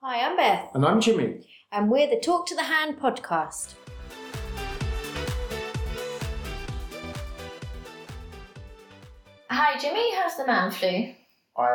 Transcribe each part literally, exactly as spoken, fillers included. Hi, I'm Beth. And I'm Jimmy. And we're the Talk to the Hand podcast. Hi, Jimmy. How's the man flu? I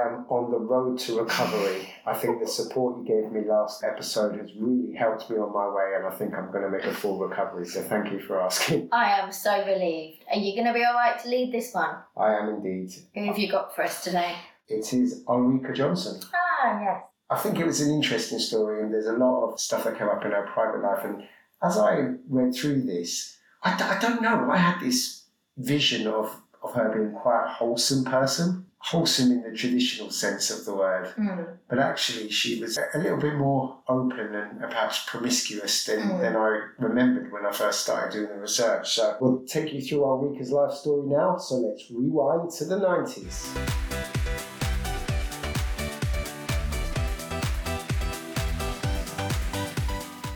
am on the road to recovery. I think the support you gave me last episode has really helped me on my way, and I think I'm going to make a full recovery, so thank you for asking. I am so relieved. Are you going to be all right to lead this one? I am indeed. Who have you got for us today? It is Ulrika Jonsson. Ah, yes. I think it was an interesting story, and there's a lot of stuff that came up in her private life, and as I went through this, I, d- I don't know, I had this vision of, of her being quite a wholesome person. Wholesome in the traditional sense of the word, mm. but actually she was a little bit more open and perhaps promiscuous than, mm. than I remembered when I first started doing the research. So we'll take you through our Ulrika's life story now, so let's rewind to the nineties.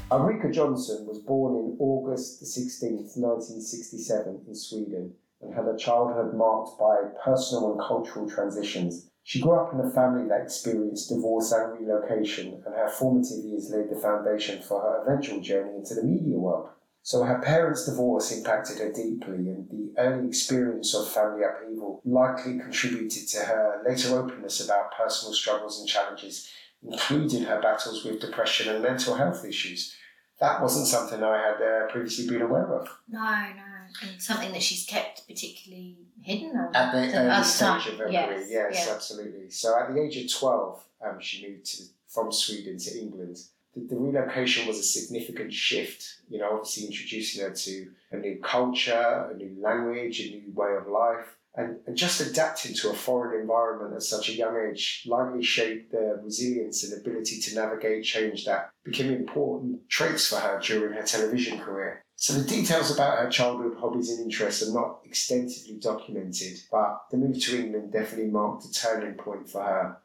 Ulrika Jonsson was born in August the sixteenth, nineteen sixty-seven in Sweden, and had a childhood marked by personal and cultural transitions. She grew up in a family that experienced divorce and relocation, and her formative years laid the foundation for her eventual journey into the media world. So her parents' divorce impacted her deeply, and the early experience of family upheaval likely contributed to her later openness about personal struggles and challenges, including her battles with depression and mental health issues. That wasn't something I had uh, previously been aware of. No, no. And something that she's kept particularly hidden at the early stage of her career. Yes, yes, absolutely. So at the age of twelve, um, she moved to, from Sweden to England. The, the relocation was a significant shift, you know, obviously introducing her to a new culture, a new language, a new way of life, and, and just adapting to a foreign environment at such a young age likely shaped the resilience and ability to navigate change that became important traits for her during her television career. So the details about her childhood hobbies and interests are not extensively documented, but the move to England definitely marked a turning point for her.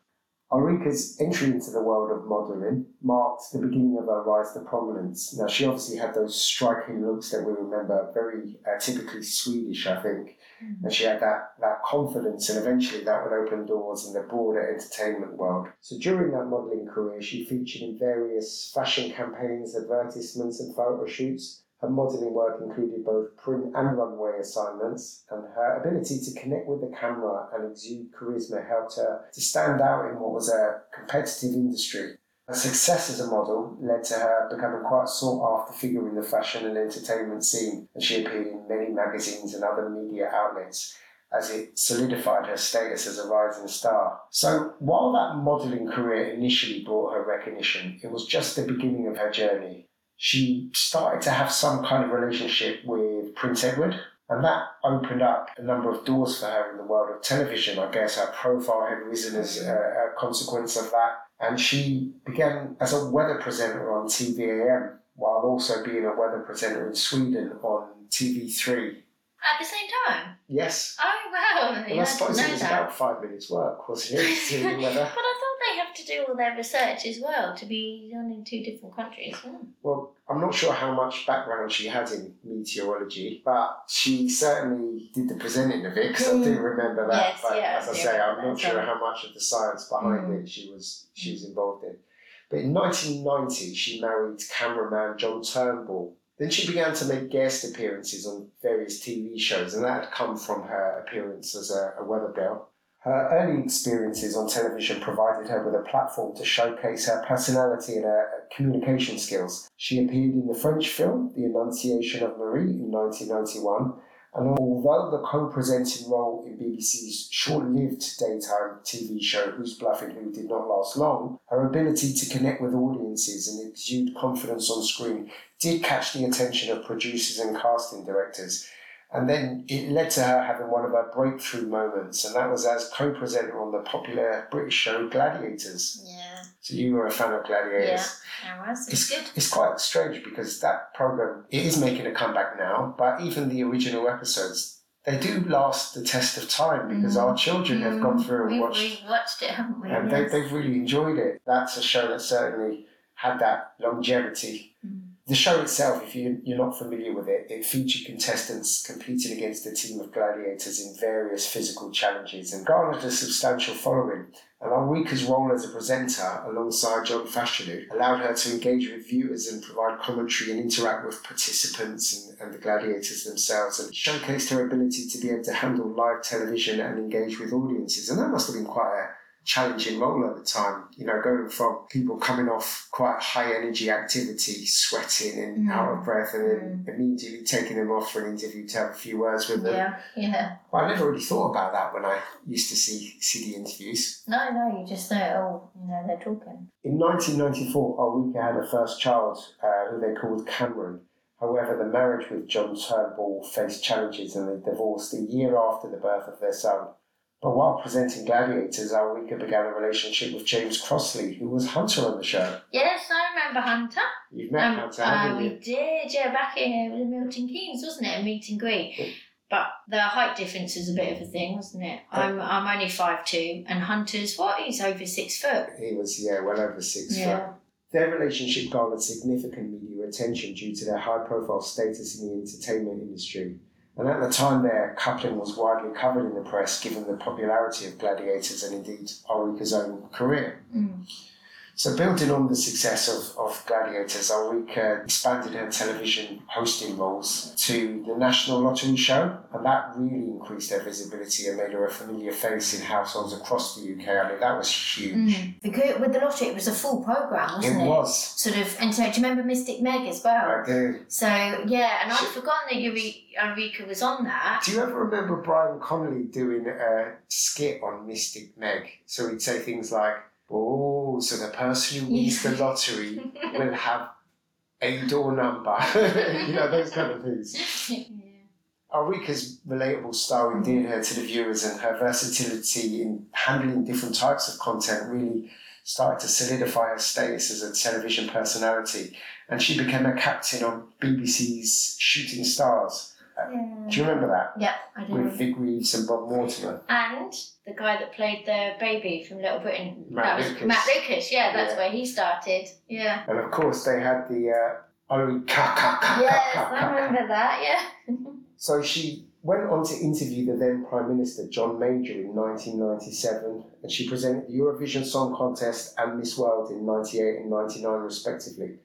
Ulrika's entry into the world of modelling marked the beginning of her rise to prominence. Now, she obviously had those striking looks that we remember, very uh, typically Swedish, I think. Mm-hmm. And she had that, that confidence, and eventually that would open doors in the broader entertainment world. So during that modelling career, she featured in various fashion campaigns, advertisements and photo shoots. Her modelling work included both print and runway assignments, and her ability to connect with the camera and exude charisma helped her to stand out in what was a competitive industry. Her success as a model led to her becoming quite a sought-after figure in the fashion and entertainment scene, and she appeared in many magazines and other media outlets as it solidified her status as a rising star. So while that modelling career initially brought her recognition, it was just the beginning of her journey. She started to have some kind of relationship with Prince Edward, and that opened up a number of doors for her in the world of television. I guess her profile had risen as a, a consequence of that, and she began as a weather presenter on T V A M, while also being a weather presenter in Sweden on T V three. At the same time? Yes. Oh, wow. Well, I suppose it was that. About five minutes work, wasn't it? To the weather. But I thought they have to do all their research as well to be done in two different countries. Hmm. Well, I'm not sure how much background she had in meteorology, but she certainly did the presenting of it, because mm. I do remember that. Yes, but yeah, as I say, I'm not sure how much of the science behind mm. it she was she was involved in. But in nineteen ninety, she married cameraman John Turnbull. Then she began to make guest appearances on various T V shows, and that had come from her appearance as a, a weather girl. Her early experiences on television provided her with a platform to showcase her personality and her communication skills. She appeared in the French film The Annunciation of Marie in nineteen ninety-one, and although the co-presenting role in B B C's short-lived daytime T V show Who's Bluffing Who did not last long, her ability to connect with audiences and exude confidence on screen did catch the attention of producers and casting directors. And then it led to her having one of her breakthrough moments, and that was as co-presenter on the popular British show Gladiators. Yeah. So you were a fan of Gladiators. Yeah, I was. It's, it's good. It's quite strange because that programme, it is making a comeback now, but even the original episodes, they do last the test of time because mm. our children mm. have gone through and we, watched, we watched it, haven't we? And yes. they, they've really enjoyed it. That's a show that certainly had that longevity. Mm. The show itself, if you, you're not familiar with it, it featured contestants competing against a team of gladiators in various physical challenges and garnered a substantial following. And Ulrika's role as a presenter, alongside John Fashanu, allowed her to engage with viewers and provide commentary and interact with participants and, and the gladiators themselves, and showcased her ability to be able to handle live television and engage with audiences. And that must have been quite a challenging role at the time, you know, going from people coming off quite high energy activity, sweating and mm. out of breath, and then mm. immediately taking them off for an interview to have a few words with them. Yeah, yeah. Well, I never really thought about that when I used to see, see the interviews. No, no, you just know, oh, you know, they're talking. In nineteen ninety-four, Ulrika had her first child, uh, who they called Cameron. However, the marriage with John Turnbull faced challenges and they divorced a year after the birth of their son. But while presenting Gladiators, Ulrika began a relationship with James Crossley, who was Hunter on the show. Yes, I remember Hunter. You've met um, Hunter, haven't uh, you? We did, yeah, back in uh, Milton Keynes, wasn't it? A meet and greet. But the height difference was a bit of a thing, wasn't it? Oh. I'm I'm only five foot two, and Hunter's, what, he's over six foot. He was, yeah, well over six yeah. foot. Their relationship garnered significant media attention due to their high-profile status in the entertainment industry. And at the time, their coupling was widely covered in the press, given the popularity of Gladiators and indeed Ulrika's own career. Mm. So building on the success of, of Gladiators, Ulrika expanded her television hosting roles to the National Lottery show, and that really increased her visibility and made her a familiar face in households across the U K. I mean, that was huge. Mm. Because with the lottery, it was a full programme, wasn't it? It was. Sort of, and so do you remember Mystic Meg as well? I do. So, yeah, and I'd she... forgotten that Ulrika was on that. Do you ever remember Brian Connolly doing a skit on Mystic Meg? So he'd say things like, oh, so the person who wins the lottery will have a door number. You know, those kind of things. Yeah. Ulrika's relatable style endeared her to the viewers, and her versatility in handling different types of content really started to solidify her status as a television personality. And she became a captain on B B C's Shooting Stars. Yeah. Do you remember that? Yeah, I do. With Vic Reeves and Bob Mortimer. And the guy that played the baby from Little Britain. Matt Lucas. Matt Lucas, yeah, that's yeah. where he started. Yeah. And of course they had the uh, oh, ka ka ka. Yes, ka, ka, I remember ka. that, yeah. So she went on to interview the then Prime Minister John Major in nineteen ninety-seven, and she presented the Eurovision Song Contest and Miss World in ninety-eight and ninety-nine respectively.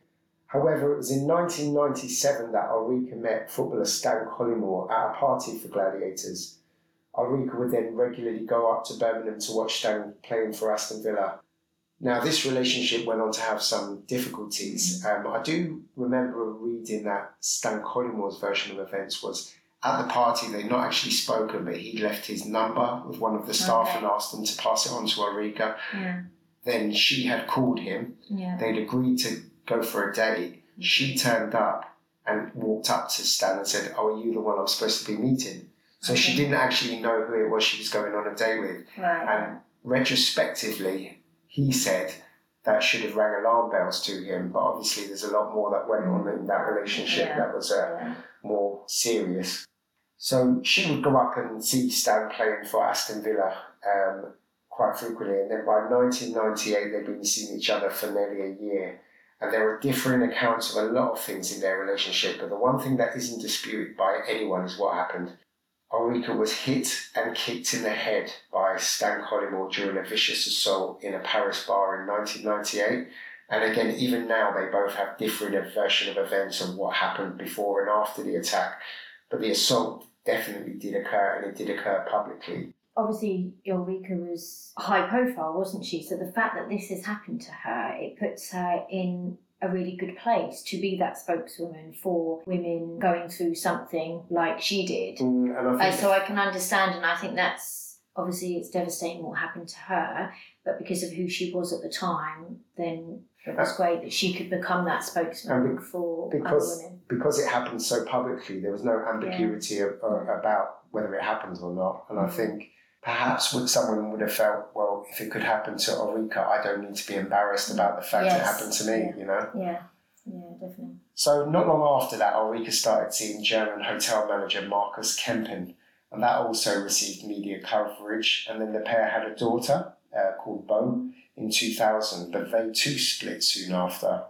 However, it was in nineteen ninety-seven that Ulrika met footballer Stan Collymore at a party for Gladiators. Ulrika would then regularly go up to Birmingham to watch Stan playing for Aston Villa. Now, this relationship went on to have some difficulties. Um, I do remember reading that Stan Collymore's version of events was, at the party, they'd not actually spoken, but he left his number with one of the staff okay. and asked them to pass it on to Ulrika. Yeah. Then she had called him. Yeah. They'd agreed to go for a date. She turned up and walked up to Stan and said, oh, are you the one I'm supposed to be meeting? So okay. she didn't actually know who it was she was going on a date with. Right. And retrospectively, he said that should have rang alarm bells to him, but obviously there's a lot more that went on in that relationship yeah. that was uh, yeah. more serious. So she would go up and see Stan playing for Aston Villa um, quite frequently, and then by nineteen ninety-eight, they'd been seeing each other for nearly a year. And there are differing accounts of a lot of things in their relationship, but the one thing that isn't disputed by anyone is what happened. Ulrika was hit and kicked in the head by Stan Collymore during a vicious assault in a Paris bar in nineteen ninety-eight. And again, even now, they both have differing versions of events of what happened before and after the attack. But the assault definitely did occur, and it did occur publicly. Obviously, Ulrika was high profile, wasn't she? So the fact that this has happened to her, it puts her in a really good place to be that spokeswoman for women going through something like she did. Mm, and I think uh, so I can understand, and I think that's, obviously it's devastating what happened to her, but because of who she was at the time, then it was great that she could become that spokesman be- for because, other women. Because it happened so publicly, there was no ambiguity yeah. of, uh, about whether it happens or not, and I think perhaps someone would have felt, well, if it could happen to Ulrika, I don't need to be embarrassed about the fact yes. it happened to me, yeah. you know? Yeah, yeah, definitely. So not long after that, Ulrika started seeing German hotel manager Marcus Kempen, and that also received media coverage. And then the pair had a daughter uh, called Bo in two thousand, but they too split soon after.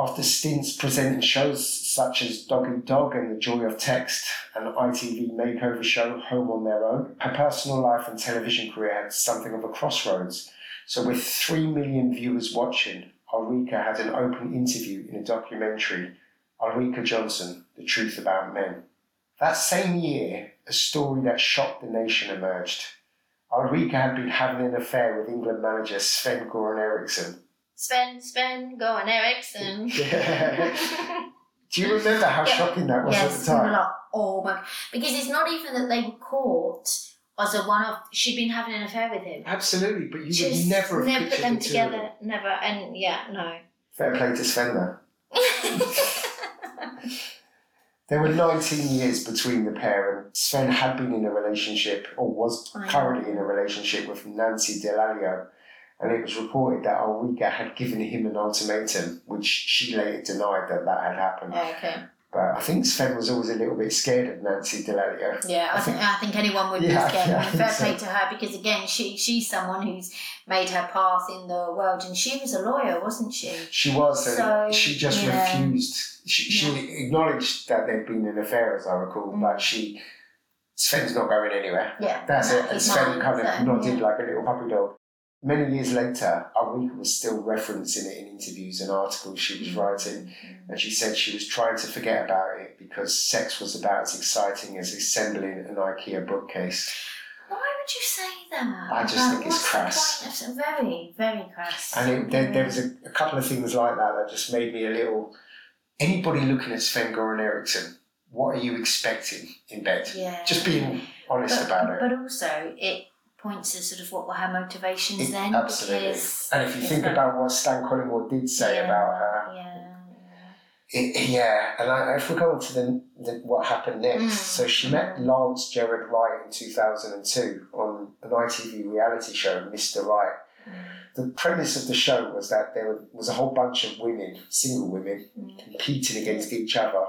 after stints presenting shows such as Dog and Dog and The Joy of Text and the I T V makeover show Home on Their Own, her personal life and television career had something of a crossroads. So with three million viewers watching, Ulrika had an open interview in a documentary, Ulrika Jonsson, The Truth About Men. That same year, a story that shocked the nation emerged. Ulrika had been having an affair with England manager Sven-Göran Eriksson. Sven, Sven-Göran Eriksson. Yeah. Do you remember how yeah. shocking that was yes, at the time? Yes, like, oh my... Because it's not even that they were caught as a one-off. She'd been having an affair with him. Absolutely, but you She's would never have never pictured put them the together. Them. Never, and yeah, no. Fair play to Sven, though. There were nineteen years between the pair, and Sven had been in a relationship, or was I currently know. in a relationship with Nancy Dell'Olio, and it was reported that Ulrika had given him an ultimatum, which she later denied that that had happened. Yeah, okay. But I think Sven was always a little bit scared of Nancy Dell'Olio. Yeah, I, I think I think anyone would yeah, be scared. Yeah, fair play so. to her, because again, she she's someone who's made her path in the world, and she was a lawyer, wasn't she? She was, so, and she just yeah. refused. She, she yeah. acknowledged that there'd been an affair, as I recall, mm. but she Sven's not going anywhere. Yeah, that's it. And Sven mine, kind of nodded yeah. like a little puppy dog. Many years later, Ulrika was still referencing it in interviews and articles she was writing, and she said she was trying to forget about it because sex was about as exciting as assembling an IKEA bookcase. Why would you say that? I just like, think it's crass. Point? Very, very crass. And it, there, there was a, a couple of things like that that just made me a little... Anybody looking at Sven-Göran Eriksson, what are you expecting in bed? Yeah. Just being honest but, about it. But also, it... points to sort of what were her motivations it, then. Absolutely. And if you think like, about what Stan Collymore did say yeah, about her. Yeah. It, yeah. And I, if we go on to the, the, what happened next. Mm. So she met Lance Gerard Wright in two thousand two on an I T V reality show, Mister Wright. Mm. The premise of the show was that there was a whole bunch of women, single women, mm. competing against each other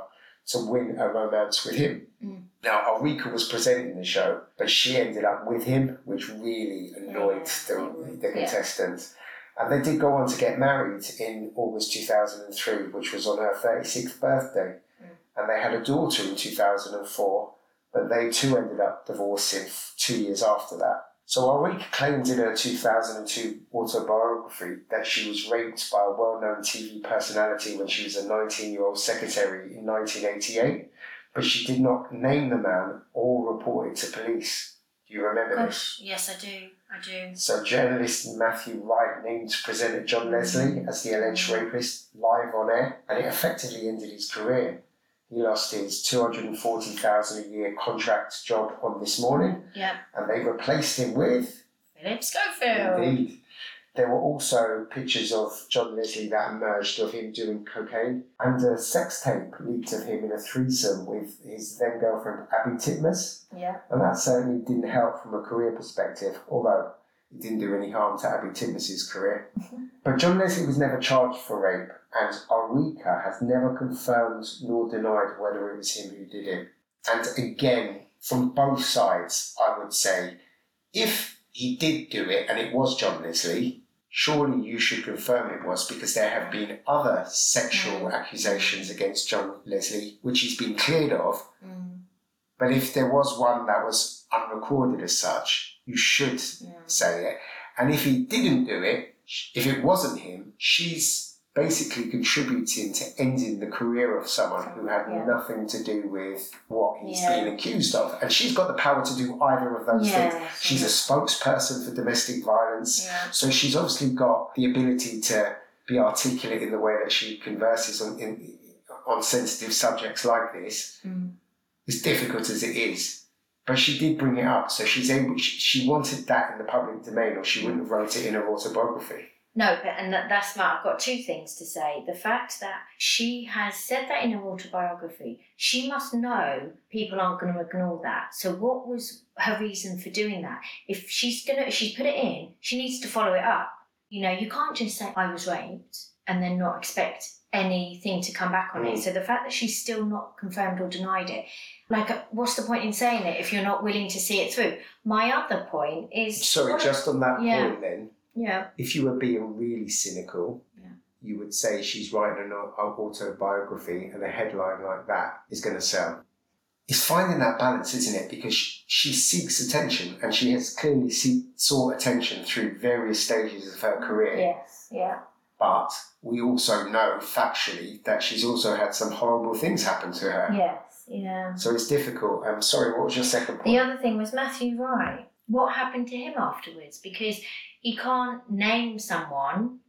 to win a romance with him. Mm. Now, Ulrika was presenting the show, but she ended up with him, which really annoyed yeah. the, the yeah. contestants. And they did go on to get married in August two thousand three, which was on her thirty-sixth birthday. Mm. And they had a daughter in two thousand four, but they too ended up divorcing two years after that. So Ulrika claimed in her two thousand two autobiography that she was raped by a well-known T V personality when she was a nineteen-year-old secretary in nineteen eighty-eight, but she did not name the man or report it to police. Do you remember Gosh, this? Yes, I do. I do. So journalist Matthew Wright named presenter John Leslie as the alleged rapist live on air, and it effectively ended his career. He lost his two hundred forty thousand dollars a year contract job on This Morning. Yeah. And they replaced him with... Philip Schofield. Indeed. There were also pictures of John Leslie that emerged of him doing cocaine, and a sex tape leaked of him in a threesome with his then-girlfriend Abby Titmuss. Yeah. And that certainly didn't help from a career perspective, although it didn't do any harm to Abby Titmuss's career. But John Leslie was never charged for rape, and Ulrika has never confirmed nor denied whether it was him who did it. And again, from both sides, I would say, if he did do it and it was John Leslie, surely you should confirm it was, because there have been other sexual mm. accusations against John Leslie, which he's been cleared of. Mm. But if there was one that was unrecorded as such, you should yeah. say it. And if he didn't do it, if it wasn't him, she's... basically contributing to ending the career of someone who had yeah. nothing to do with what he's yeah. been accused of. And she's got the power to do either of those yeah. things. She's a spokesperson for domestic violence, yeah. so she's obviously got the ability to be articulate in the way that she converses on in, on sensitive subjects like this, mm. as difficult as it is. But she did bring it up, so she's able. She wanted that in the public domain, or she wouldn't have wrote it in her autobiography. No, but and that, that's smart. I've got two things to say. The fact that she has said that in her autobiography, she must know people aren't going to ignore that. So what was her reason for doing that? If she's going to, if she's put it in, she needs to follow it up. You know, you can't just say, I was raped, and then not expect anything to come back on mm. it. So the fact that she's still not confirmed or denied it, like, what's the point in saying it if you're not willing to see it through? My other point is... Sorry, just on that yeah. point then. Yeah. If you were being really cynical, yeah. you would say she's writing an autobiography and a headline like that is going to sell. It's finding that balance, isn't it? Because she, she seeks attention, and she has clearly see, sought attention through various stages of her career. Yes, yeah. But we also know factually that she's also had some horrible things happen to her. Yes, yeah. So it's difficult. I'm um, sorry, what was your second point? The other thing was Matthew Wright. What happened to him afterwards? Because he can't name someone.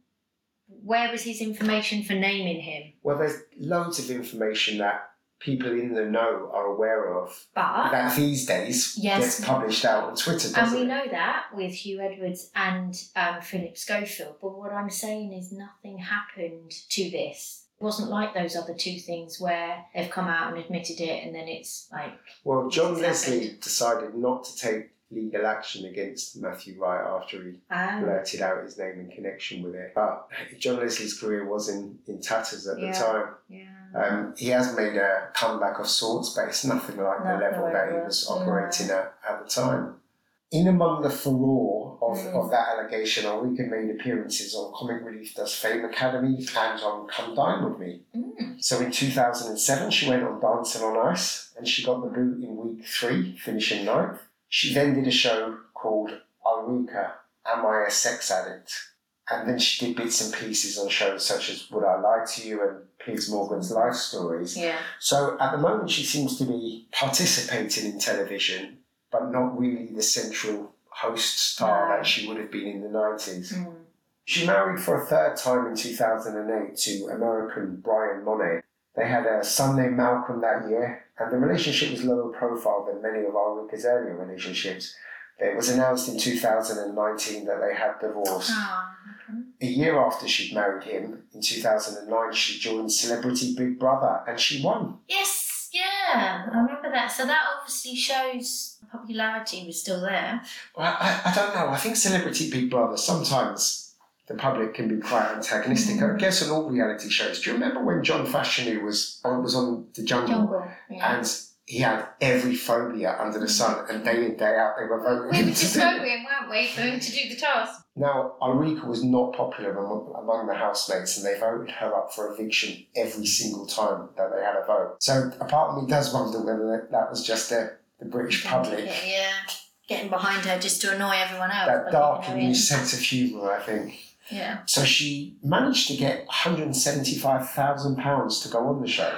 Where was his information for naming him? Well, there's loads of information that people in the know are aware of, but that these days yes, gets published out on Twitter, doesn't and we it? Know that with Hugh Edwards and um, Philip Schofield. But what I'm saying is nothing happened to this. It wasn't like those other two things where they've come out and admitted it, and then it's like... Well, John Leslie happened. Decided not to take legal action against Matthew Wright after he oh. blurted out his name in connection with it. But John Leslie's career was in, in tatters at yeah. the time. Yeah. Um, he has made a comeback of sorts, but it's nothing like Not the level that he was operating yeah. at at the time. In among the furore of, mm. of that allegation, Ulrika made appearances on Comic Relief Does Fame Academy and on Come Dine With Me. Mm. So in two thousand seven, she went on Dancing on Ice, and she got the boot in week three, finishing ninth. She then did a show called Ulrika, Am I a Sex Addict? And then she did bits and pieces on shows such as Would I Lie to You and Piers Morgan's Life Stories. Yeah. So at the moment she seems to be participating in television, but not really the central host star no. that she would have been in the nineties. Mm. She married for a third time in two thousand eight to American Brian Monet. They had a son named Malcolm that year, and the relationship was lower profile than many of Ulrika's earlier relationships. It was announced in two thousand nineteen that they had divorced. Oh, okay. A year after she'd married him, in two thousand nine, she joined Celebrity Big Brother, and she won. Yes, yeah, I remember that. So that obviously shows popularity was still there. Well, I, I don't know. I think Celebrity Big Brother, sometimes the public can be quite antagonistic. Mm-hmm. I guess on all reality shows. Do you remember when John Fashanu was, was on The Jungle? Jungle, yeah. And he had every phobia under the sun, and day in, day out, they were voting. We were just voting, weren't we, for him to do the task? Now, Ulrika was not popular among the housemates, and they voted her up for eviction every single time that they had a vote. So a part of me does wonder whether that was just the, the British public. Yeah, yeah, getting behind her just to annoy everyone else. That dark and new sense of humour, I think. Yeah. So she managed to get one hundred seventy-five thousand pounds to go on the show.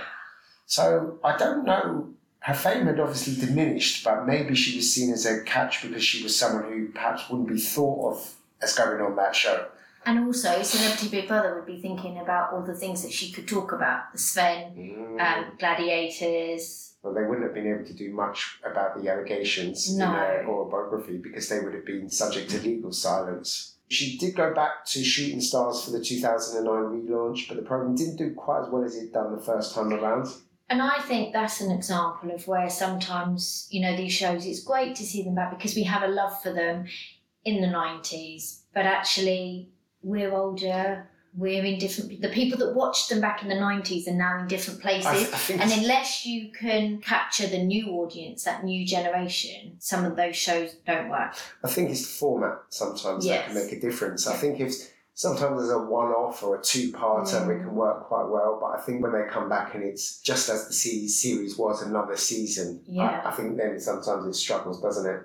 So I don't know... Her fame had obviously diminished, but maybe she was seen as a catch because she was someone who perhaps wouldn't be thought of as going on that show. And also, Celebrity Big Brother would be thinking about all the things that she could talk about, the Sven, mm. um, Gladiators. Well, they wouldn't have been able to do much about the allegations no. in her autobiography because they would have been subject to legal silence. She did go back to Shooting Stars for the two thousand nine relaunch, but the programme didn't do quite as well as it had done the first time around. And I think that's an example of where sometimes, you know, these shows, it's great to see them back because we have a love for them in the nineties. But actually, we're older, we're in different... The people that watched them back in the nineties are now in different places. I, I think and unless you can capture the new audience, that new generation, some of those shows don't work. I think it's the format sometimes yes. that can make a difference. I think if... Sometimes there's a one-off or a two-parter mm. and it can work quite well, but I think when they come back and it's just as the series was another season, yeah. I, I think then sometimes it struggles, doesn't it?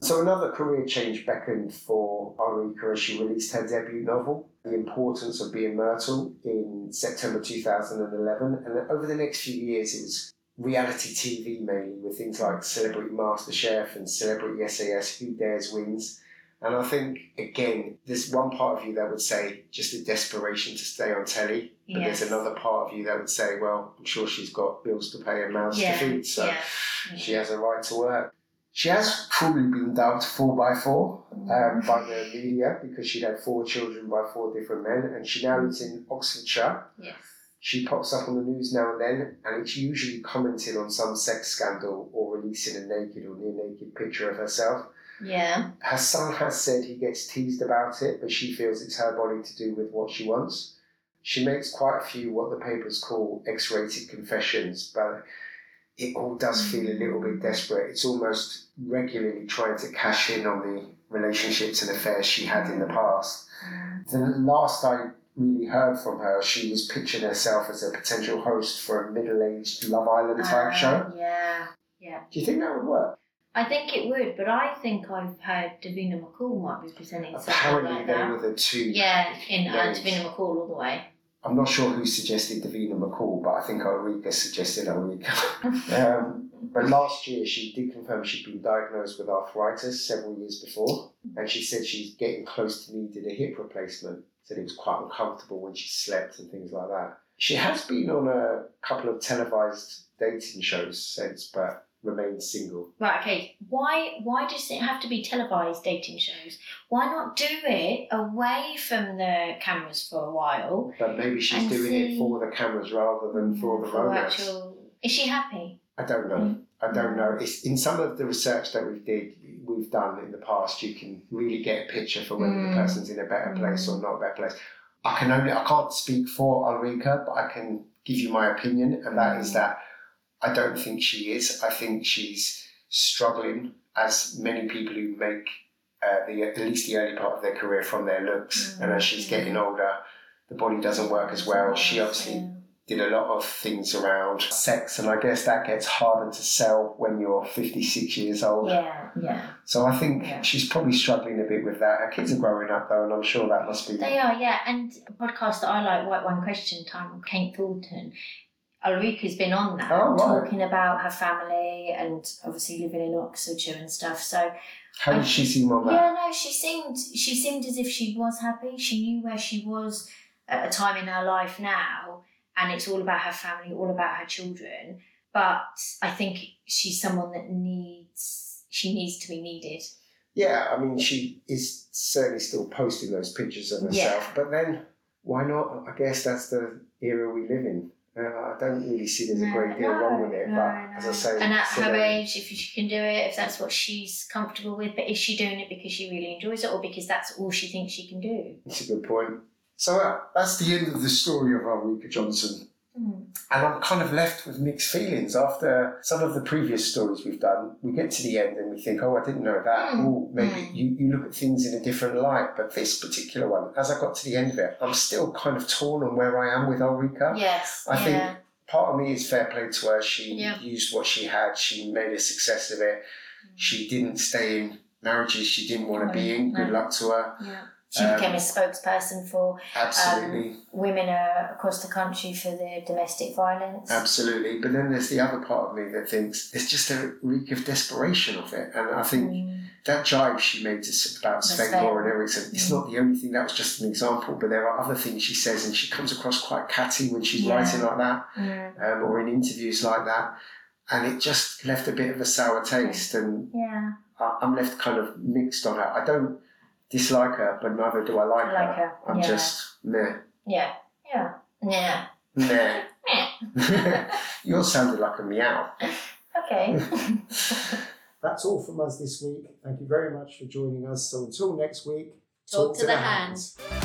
So another career change beckoned for Ulrika as she released her debut novel, The Importance of Being Myrtle, in September two thousand eleven, and over the next few years it was reality T V mainly, with things like Celebrity MasterChef and Celebrity S A S Who Dares Wins. And I think, again, there's one part of you that would say just the desperation to stay on telly. But yes. there's another part of you that would say, well, I'm sure she's got bills to pay and mouths yeah. to feed, so yeah. she has a right to work. She has cruelly been dubbed four by four um, by the media because she'd had four children by four different men, and she now lives in Oxfordshire. Yes. She pops up on the news now and then, and it's usually commented on some sex scandal or releasing a naked or near-naked picture of herself. Yeah. Her son has said he gets teased about it, but she feels it's her body to do with what she wants. She makes quite a few what the papers call X-rated confessions, but it all does feel a little bit desperate. It's almost regularly trying to cash in on the relationships and affairs she had in the past. The last I really heard from her, she was pitching herself as a potential host for a middle-aged Love Island type uh, show. Yeah, yeah. Do you think that would work? I think it would, but I think I've heard Davina McCall might be presenting something Apparently like that. Apparently they were the two. Yeah, in uh, Davina McCall all the way. I'm not sure who suggested Davina McCall, but I think Ulrika suggested Ulrika. um, but last year she did confirm she'd been diagnosed with arthritis several years before, and she said she's getting close to needing a hip replacement. Said it was quite uncomfortable when she slept and things like that. She has been on a couple of televised dating shows since, but remains single. Right, okay. Why why does it have to be televised dating shows? Why not do it away from the cameras for a while? But maybe she's doing see... it for the cameras rather than for the romance. Actual... Is she happy? I don't know. Mm. I don't know. It's, in some of the research that we've did, we've done in the past, you can really get a picture for whether mm. the person's in a better place mm. or not a better place. I can only, I can't speak for Ulrika, but I can give you my opinion, and that mm. is that I don't think she is. I think she's struggling, as many people who make uh, the at least the early part of their career from their looks. Mm. And as she's getting older, the body doesn't work as well. She obviously yeah. did a lot of things around sex, and I guess that gets harder to sell when you're fifty-six years old. Yeah, yeah. So I think yeah. she's probably struggling a bit with that. Her kids are growing up, though, and I'm sure that must be... They are, yeah. And a podcast that I like, White Wine Question Time, Kate Thornton, Ulrika's been on that, oh, right. talking about her family and obviously living in Oxfordshire and stuff. So, how did she seem on that? Yeah, no, she seemed she seemed as if she was happy. She knew where she was at a time in her life now, and it's all about her family, all about her children. But I think she's someone that needs she needs to be needed. Yeah, I mean, she is certainly still posting those pictures of herself. Yeah. But then, why not? I guess that's the era we live in. Uh, I don't really see there's no, a great deal no, wrong with it, no, but no. as I say, and at her age, if she can do it, if that's what she's comfortable with, but is she doing it because she really enjoys it or because that's all she thinks she can do? That's a good point. So uh, that's the end of the story of Ulrika Jonsson, mm. and I'm kind of left with mixed feelings after some of the previous stories we've done. We get to the end and we think, oh, I didn't know that. Mm. Or maybe mm. you, you look at things in a different light, but this particular one, as I got to the end of it, I'm still kind of torn on where I am with Ulrika. Yes, I yeah. think part of me is fair play to her. She yep. used what she had. She made a success of it. Mm. She didn't stay in marriages she didn't want to be in. No. Good luck to her. Yeah. She um, became a spokesperson for absolutely. Um, women uh, across the country for their domestic violence. Absolutely. But then there's the other part of me that thinks there's just a reek of desperation of it. And I think mm. that jive she made to, about Sven-Göran Eriksson, mm. it's not the only thing. That was just an example. But there are other things she says, and she comes across quite catty when she's yeah. writing like that yeah. um, or in interviews like that. And it just left a bit of a sour taste. And yeah. I, I'm left kind of mixed on her. I don't... dislike her, but neither do I like, I like her. her. I'm yeah. just meh. Yeah. Yeah. Yeah. Meh. Meh. Yours sounded like a meow. Okay. That's all from us this week. Thank you very much for joining us. So until next week, talk, talk to, to the, the hands. hands.